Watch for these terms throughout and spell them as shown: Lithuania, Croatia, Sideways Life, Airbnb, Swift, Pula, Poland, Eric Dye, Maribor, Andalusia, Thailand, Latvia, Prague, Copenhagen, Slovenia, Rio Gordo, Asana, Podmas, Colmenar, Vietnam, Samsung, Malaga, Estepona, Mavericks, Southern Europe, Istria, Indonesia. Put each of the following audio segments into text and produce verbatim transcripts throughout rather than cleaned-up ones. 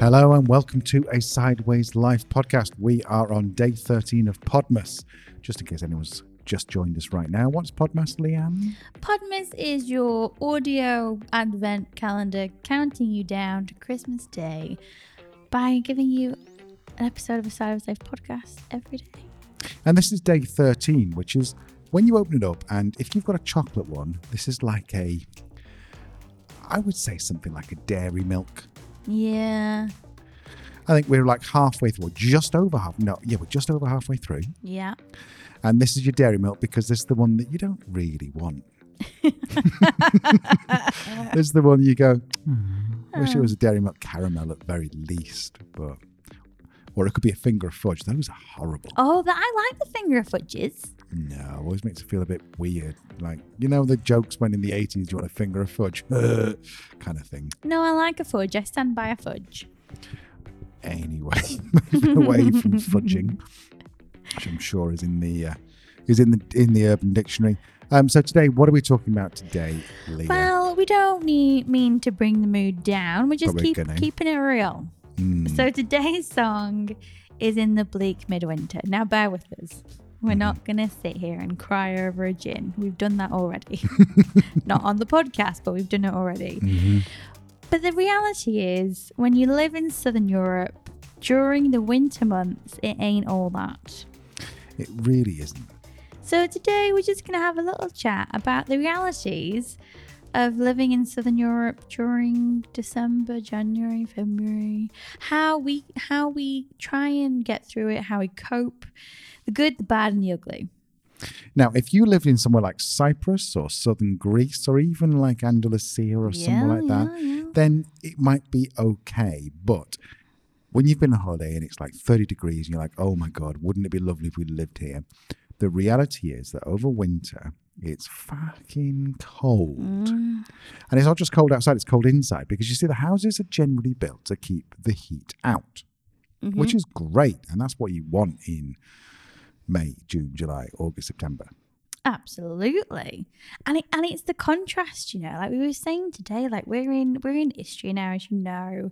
Hello and welcome to a Sideways Life podcast. We are on day thirteen of Podmas. Just in case anyone's just joined us right now, what's Podmas, Leanne? Podmas is your audio advent calendar counting you down to Christmas Day by giving you an episode of a Sideways Life podcast every day. And this is day thirteen, which is when you open it up, and if you've got a chocolate one, this is like a, I would say something like a dairy milk. Yeah. I think we're like halfway through, just over half. No, yeah, we're just over halfway through. Yeah. And this is your dairy milk because this is the one that you don't really want. This is the one you go, I wish it was a dairy milk caramel at the very least, but or it could be a finger of fudge. Those are horrible. Oh, but I like the finger of fudges. No, always makes it feel a bit weird. Like, you know, the jokes went in the eighties, do you want a finger of fudge? Kind of thing. No, I like a fudge. I stand by a fudge. Anyway, away from fudging, which I'm sure is in the uh, is in the in the Urban Dictionary. Um, so today, what are we talking about today, Leah? Well, we don't need, mean to bring the mood down. We just keep gonna. keeping it real. Mm. So today's song is In the Bleak Midwinter. Now bear with us. We're mm. not going to sit here and cry over a gin. We've done that already. Not on the podcast, but we've done it already. Mm-hmm. But the reality is, when you live in Southern Europe, during the winter months, it ain't all that. It really isn't. So today we're just going to have a little chat about the realities of living in Southern Europe during December, January, February, how we how we try and get through it, how we cope, the good, the bad, and the ugly. Now, if you lived in somewhere like Cyprus or Southern Greece or even like Andalusia or yeah, somewhere like yeah, that, yeah. then it might be okay. But when you've been on holiday and it's like thirty degrees and you're like, oh my God, wouldn't it be lovely if we lived here? The reality is that over winter, it's fucking cold. Mm. And it's not just cold outside, it's cold inside because you see the houses are generally built to keep the heat out, mm-hmm. which is great. And that's what you want in May, June, July, August, September. Absolutely. And it, and it's the contrast, you know, like we were saying today, like we're in we're in Istria now, as you know,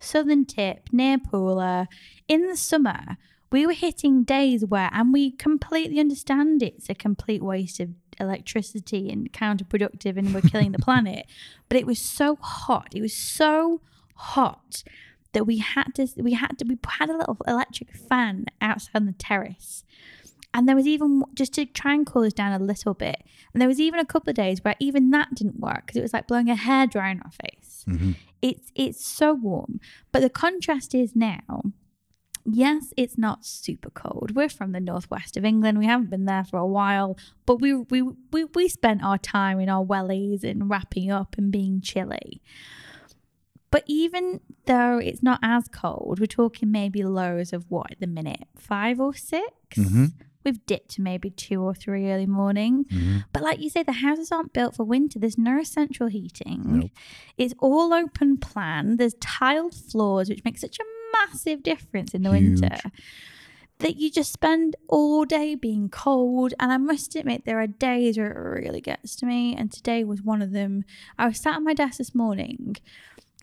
southern tip, near Pula. In the summer, we were hitting days where, and we completely understand it's a complete waste of electricity and counterproductive and we're killing the planet, but it was so hot. It was so hot that we had to, we had to, we had a little electric fan outside on the terrace. And there was even, just to try and cool us down a little bit, and there was even a couple of days where even that didn't work because it was like blowing a hairdryer in our face. Mm-hmm. It's It's so warm. But the contrast is now, yes, it's not super cold. We're from the northwest of England. We haven't been there for a while, but we we we, we spent our time in our wellies and wrapping up and being chilly. But even though it's not as cold, we're talking maybe lows of what at the minute, five or six? Mm-hmm. We've dipped to maybe two or three early morning. Mm-hmm. But like you say, the houses aren't built for winter. There's no central heating. Nope. It's all open plan. There's tiled floors, which makes such a massive difference in the Huge. winter that you just spend all day being cold. And I must admit, there are days where it really gets to me, and today was one of them. I was sat at my desk this morning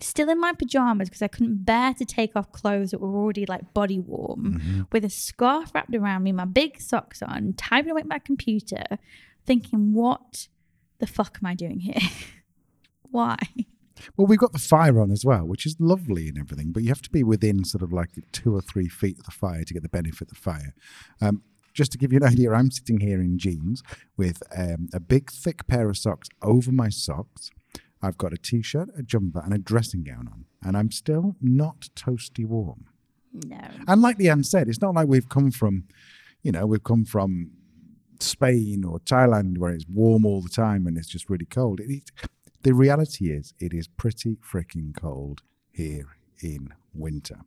still in my pajamas because I couldn't bear to take off clothes that were already like body warm, mm-hmm. with a scarf wrapped around me, my big socks on, typing away at my computer, thinking, what the fuck am I doing here? Why? Well, we've got the fire on as well, which is lovely and everything, but you have to be within sort of like two or three feet of the fire to get the benefit of the fire. Um, just to give you an idea, I'm sitting here in jeans with um, a big thick pair of socks over my socks. I've got a t-shirt, a jumper and a dressing gown on, and I'm still not toasty warm. No. And like Leanne said, it's not like we've come from, you know, we've come from Spain or Thailand where it's warm all the time and it's just really cold. It, it, the reality is it is pretty freaking cold here in winter.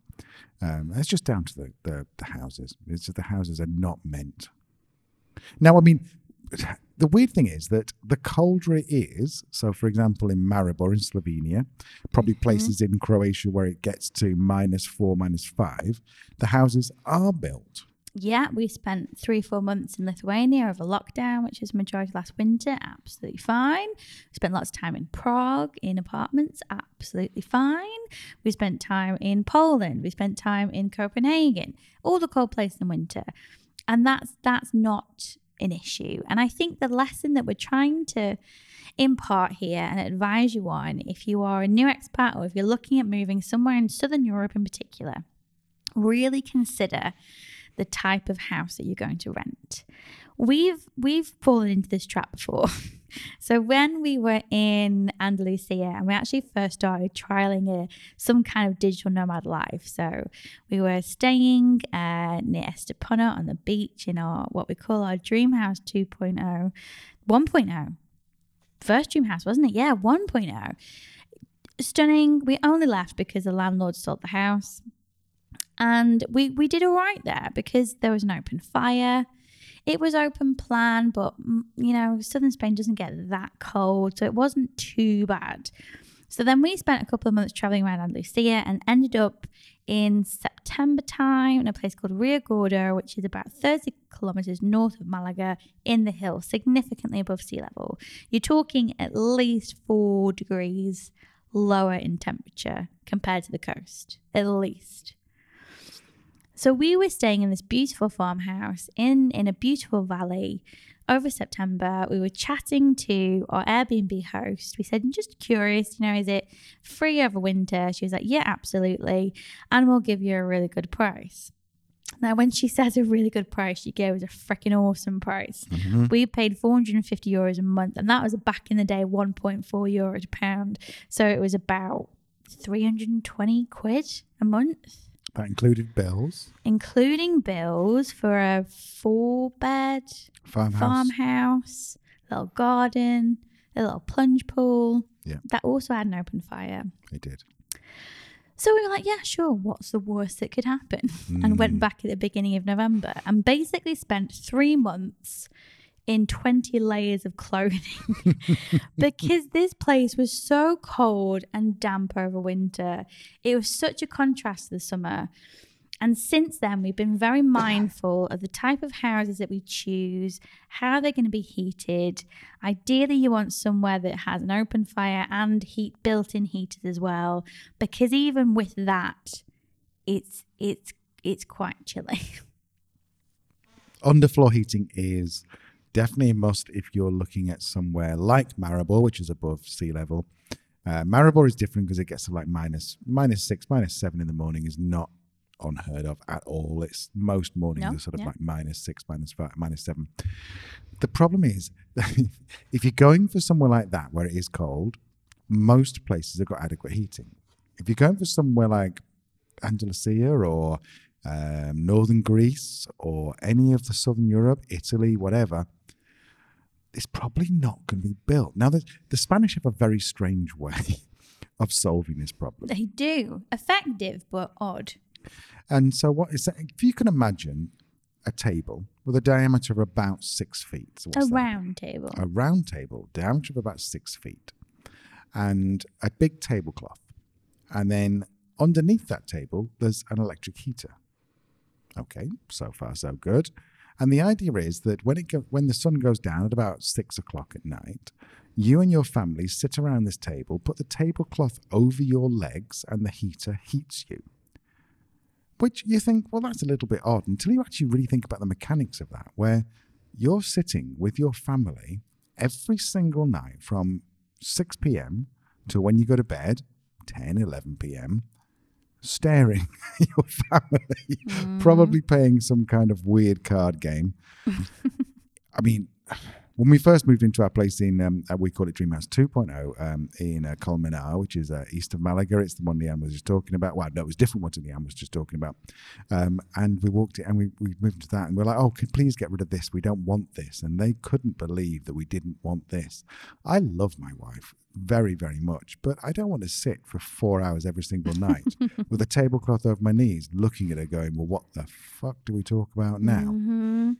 Um, it's just down to the, the, the houses. It's just the houses are not meant. Now, I mean, the weird thing is that the colder it is, so for example in Maribor in Slovenia, probably mm-hmm. places in Croatia where it gets to minus four, minus five, the houses are built Yeah, we spent three, four months in Lithuania over lockdown, which was majority last winter. Absolutely fine. We spent lots of time in Prague in apartments. Absolutely fine. We spent time in Poland. We spent time in Copenhagen. All the cold places in winter. And that's that's not an issue. And I think the lesson that we're trying to impart here and advise you on, if you are a new expat or if you're looking at moving somewhere in Southern Europe in particular, really consider the type of house that you're going to rent. We've we've fallen into this trap before. So when we were in Andalusia, and we actually first started trialing a, some kind of digital nomad life. So we were staying uh, near Estepona on the beach in our what we call our dream house two point oh, one point oh. First dream house, wasn't it? Yeah, one point oh. Stunning. We only left because the landlord sold the house. And we, we did all right there because there was an open fire. It was open plan, but, you know, southern Spain doesn't get that cold, so it wasn't too bad. So then we spent a couple of months traveling around Andalusia and ended up in September time in a place called Rio Gordo, which is about thirty kilometers north of Malaga in the hill, significantly above sea level. You're talking at least four degrees lower in temperature compared to the coast, at least. So we were staying in this beautiful farmhouse in, in a beautiful valley over September. We were chatting to our Airbnb host. We said, just curious, you know, is it free over winter? She was like, yeah, absolutely. And we'll give you a really good price. Now, when she says a really good price, she gave us a freaking awesome price. Mm-hmm. We paid four hundred fifty euros a month. And that was back in the day, one point four euros a pound. So it was about three hundred twenty quid a month. That included bills. Including bills for a four-bed farmhouse. farmhouse, little garden, a little plunge pool. Yeah. That also had an open fire. It did. So we were like, yeah, sure, what's the worst that could happen? Mm. And went back at the beginning of November and basically spent three months in twenty layers of clothing because this place was so cold and damp over winter. It was such a contrast to the summer. And since then, we've been very mindful of the type of houses that we choose, how they're going to be heated. Ideally, you want somewhere that has an open fire and heat, built-in heaters as well, because even with that, it's it's it's quite chilly. Underfloor heating is definitely a must if you're looking at somewhere like Maribor, which is above sea level. Uh, Maribor is different because it gets to like minus, minus six, minus seven in the morning is not unheard of at all. It's most mornings no, are sort of yeah. like minus six, minus five, minus seven. The problem is if you're going for somewhere like that where it is cold, most places have got adequate heating. If you're going for somewhere like Andalusia or um, northern Greece or any of the southern Europe, Italy, whatever, it's probably not going to be built. Now, the, the Spanish have a very strange way of solving this problem. They do. Effective, but odd. And so what is that? If you can imagine a table with a diameter of about six feet. So what's a that? round table. A round table, diameter of about six feet. And a big tablecloth. And then underneath that table, there's an electric heater. Okay, so far so good. And the idea is that when it go, when the sun goes down at about six o'clock at night, you and your family sit around this table, put the tablecloth over your legs, and the heater heats you. Which you think, well, that's a little bit odd, until you actually really think about the mechanics of that, where you're sitting with your family every single night from six p.m. to when you go to bed, ten, eleven p.m., staring at your family, mm. probably playing some kind of weird card game. I mean, when we first moved into our place in, um, we call it Dream House two point oh um, in uh, Colmenar, which is uh, east of Malaga. It's the one Leanne was just talking about. Well, no, it was a different one to Leanne was just talking about. Um, and we walked in and we, we moved to that and we're like, oh, can please get rid of this. We don't want this. And they couldn't believe that we didn't want this. I love my wife very, very much, but I don't want to sit for four hours every single night with a tablecloth over my knees looking at her going, well, what the fuck do we talk about now? Mm-hmm.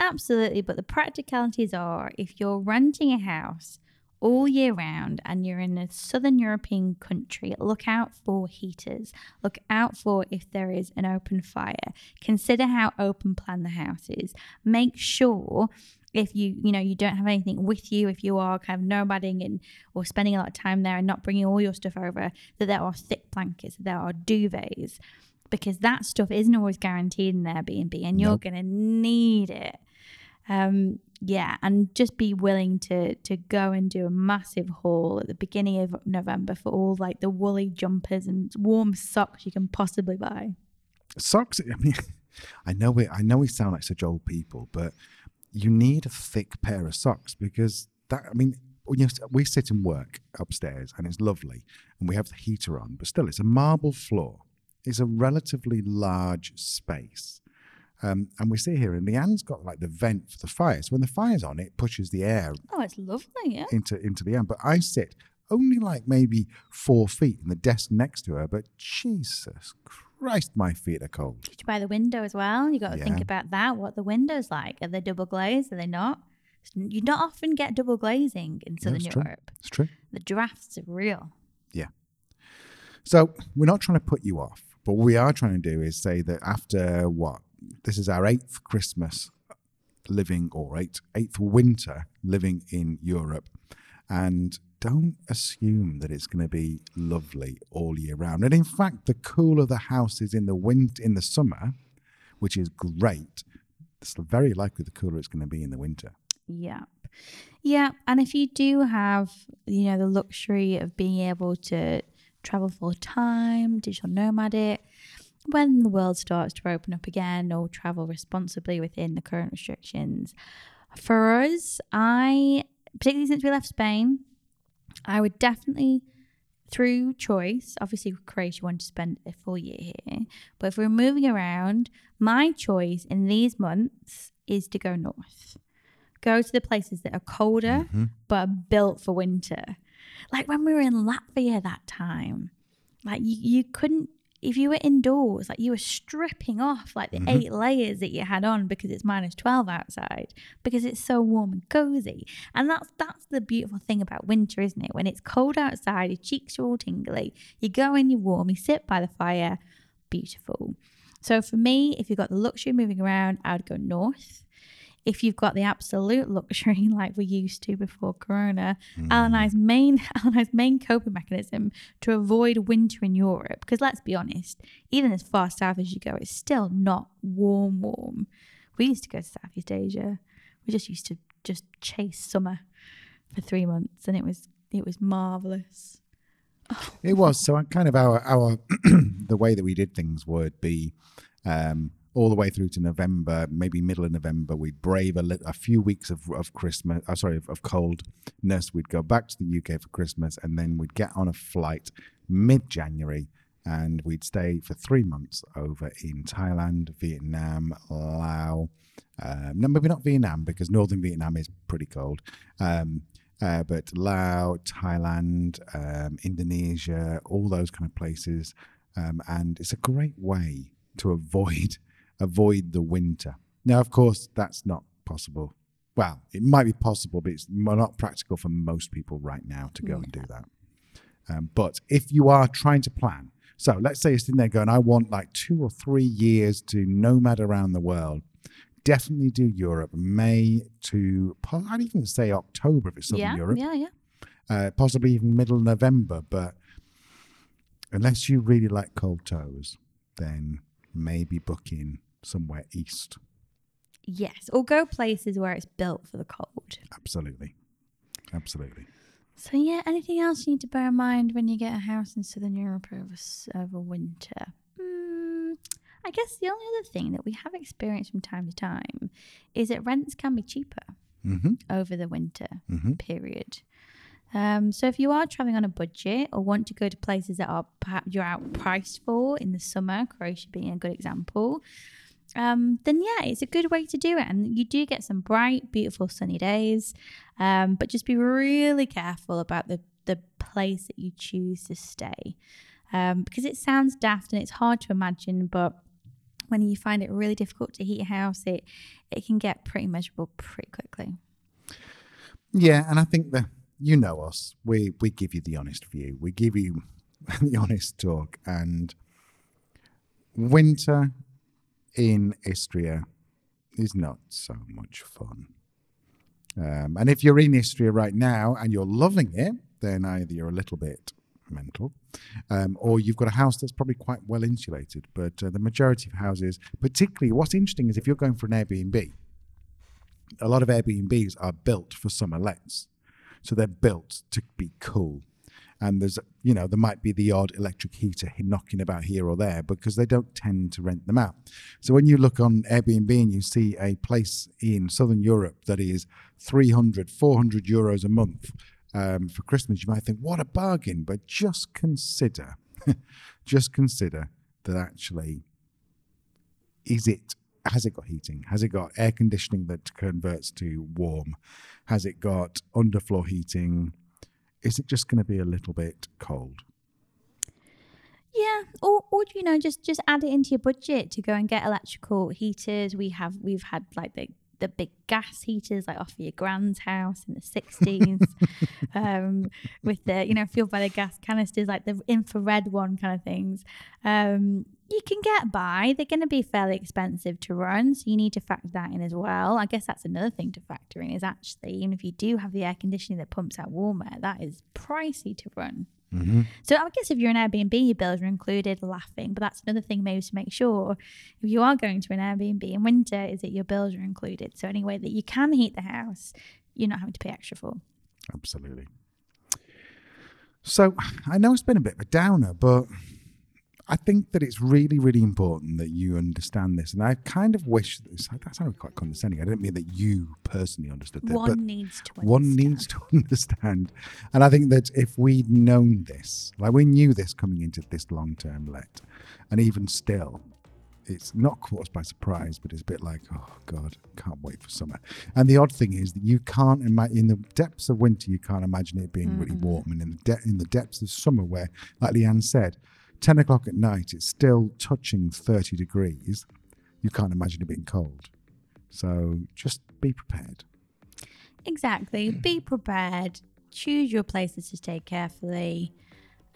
Absolutely, but the practicalities are if you're renting a house all year round and you're in a southern European country, look out for heaters. Look out for if there is an open fire. Consider how open plan the house is. Make sure if you, you know, you don't have anything with you, if you are kind of nomading and or spending a lot of time there and not bringing all your stuff over, that there are thick blankets, that there are duvets, because that stuff isn't always guaranteed in Airbnb and you're nope. going to need it. Um, yeah, and just be willing to to go and do a massive haul at the beginning of November for all like the woolly jumpers and warm socks you can possibly buy. Socks, I mean, I know we I know we sound like such old people, but you need a thick pair of socks because that, I mean, you know, we sit and work upstairs and it's lovely and we have the heater on, but still it's a marble floor. It's a relatively large space. Um, and we sit here and Leanne's got like the vent for the fire. So when the fire's on, it pushes the air. Oh, it's lovely, yeah. Into, into the end. But I sit only like maybe four feet in the desk next to her. But Jesus Christ, my feet are cold. Did you buy the window as well? You got to yeah. think about that, what the window's like. Are they double glazed? Are they not? You don't often get double glazing in Southern yeah, it's Europe. True. It's true. The drafts are real. Yeah. So we're not trying to put you off. But what we are trying to do is say that after what? This is our eighth Christmas living, or eighth, eighth winter living in Europe. And don't assume that it's going to be lovely all year round. And in fact, the cooler the house is in the winter, in the summer, which is great, it's very likely the cooler it's going to be in the winter. Yeah. Yeah. And if you do have, you know, the luxury of being able to travel full time, digital nomad it, when the world starts to open up again or travel responsibly within the current restrictions. For us, I, particularly since we left Spain, I would definitely, through choice, obviously Croatia wanted to spend a full year here, but if we're moving around, my choice in these months is to go north. Go to the places that are colder, mm-hmm. but are built for winter. Like when we were in Latvia that time, like you, you couldn't, if you were indoors, like you were stripping off like the mm-hmm. eight layers that you had on because it's minus twelve outside because it's so warm and cozy. And that's that's the beautiful thing about winter, isn't it? When it's cold outside, your cheeks are all tingly. You go in, you're warm, you sit by the fire. Beautiful. So for me, if you've got the luxury of moving around, I would go north. If you've got the absolute luxury, like we used to before Corona, mm. Alan and I's main, Alan and I's main coping mechanism to avoid winter in Europe, because let's be honest, even as far south as you go, it's still not warm, warm. We used to go to Southeast Asia. We just used to just chase summer for three months, and it was it was marvellous. Oh. It was. So kind of our, our the way that we did things would be... Um, all the way through to November, maybe middle of November, we'd brave a, li- a few weeks of, of Christmas, uh, sorry, of, of coldness. We'd go back to the U K for Christmas and then we'd get on a flight mid-January and we'd stay for three months over in Thailand, Vietnam, Laos. Um, no, maybe not Vietnam because northern Vietnam is pretty cold. Um, uh, but Laos, Thailand, um, Indonesia, all those kind of places. Um, and it's a great way to avoid... Avoid the winter. Now, of course, that's not possible. Well, it might be possible, but it's not practical for most people right now to go yeah. and do that. Um, but if you are trying to plan, so let's say you're sitting there going, I want like two or three years to nomad around the world. Definitely do Europe, May to, I'd even say October if it's Southern yeah, Europe. Yeah, yeah, yeah. Uh, possibly even middle November, but unless you really like cold toes, then maybe book in somewhere east. Yes, or go places where it's built for the cold. Absolutely. Absolutely. So yeah, anything else you need to bear in mind when you get a house in Southern Europe over, over winter? Mm, I guess the only other thing that we have experienced from time to time is that rents can be cheaper mm-hmm. over the winter mm-hmm. period. Um, so if you are traveling on a budget or want to go to places that are perhaps you're outpriced for in the summer, Croatia being a good example, um, then yeah, it's a good way to do it. And you do get some bright, beautiful sunny days. Um, but just be really careful about the, the place that you choose to stay. Um, because it sounds daft and it's hard to imagine, but when you find it really difficult to heat your house, it, it can get pretty miserable pretty quickly. Yeah, and I think the you know us. We we give you the honest view. We give you the honest talk. And winter in Istria is not so much fun. Um, and if you're in Istria right now and you're loving it, then either you're a little bit mental, um, or you've got a house that's probably quite well insulated. But uh, the majority of houses, particularly, what's interesting is if you're going for an Airbnb, a lot of Airbnbs are built for summer lets. So they're built to be cool. And there's, you know, there might be the odd electric heater knocking about here or there because they don't tend to rent them out. So when you look on Airbnb and you see a place in Southern Europe that is three hundred, four hundred euros a month um, for Christmas, you might think, what a bargain. But just consider, just consider that actually, is it, has it got heating? Has it got air conditioning that converts to warm? Has it got underfloor heating? Is it just going to be a little bit cold? Yeah, or, or you know, just, just add it into your budget to go and get electrical heaters. We have we've had like the the big gas heaters, like off of your grand's house in the sixties, um, with the you know fueled by the gas canisters, like the infrared one kind of things. Um, you can get by. They're going to be fairly expensive to run, so you need to factor that in as well. I guess that's another thing to factor in is actually, even if you do have the air conditioning that pumps out warm air, that is pricey to run. Mm-hmm. So I guess if you're an Airbnb, your bills are included, laughing, but that's another thing maybe to make sure if you are going to an Airbnb in winter is that your bills are included. So any way that you can heat the house, you're not having to pay extra for. Absolutely. So I know it's been a bit of a downer, but I think that it's really, really important that you understand this. And I kind of wish, this, that sounded quite condescending. I didn't mean that you personally understood that. One needs to understand. One needs to understand. And I think that if we'd known this, like we knew this coming into this long-term let, and even still, it's not caught us by surprise, but it's a bit like, oh God, can't wait for summer. And the odd thing is that you can't imagine, in the depths of winter, you can't imagine it being mm-hmm. really warm. And in the, de- in the depths of summer where, like Leanne said, ten o'clock at night, it's still touching thirty degrees. You can't imagine it being cold. So just be prepared. Exactly. Be prepared. Choose your places to stay carefully,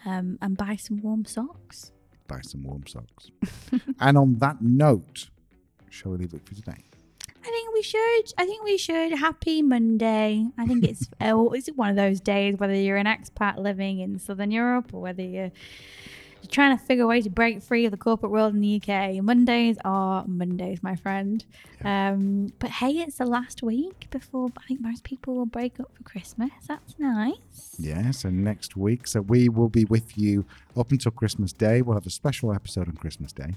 um, and buy some warm socks. Buy some warm socks. And on that note, shall we leave it for today? I think we should. I think we should. Happy Monday. I think it's uh, it's one of those days, whether you're an expat living in Southern Europe or whether you're trying to figure a way to break free of the corporate world in the U K. Mondays are Mondays, my friend. Yeah. Um, but hey, it's the last week before I think most people will break up for Christmas. That's nice. Yeah, so next week. So we will be with you up until Christmas Day. We'll have a special episode on Christmas Day.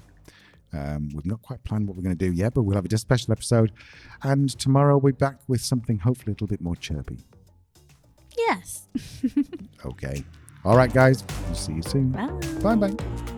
Um, we've not quite planned what we're going to do yet, but we'll have a special episode. And tomorrow we'll be back with something hopefully a little bit more chirpy. Yes. Okay. All right, guys. We'll see you soon. Bye. Bye-bye.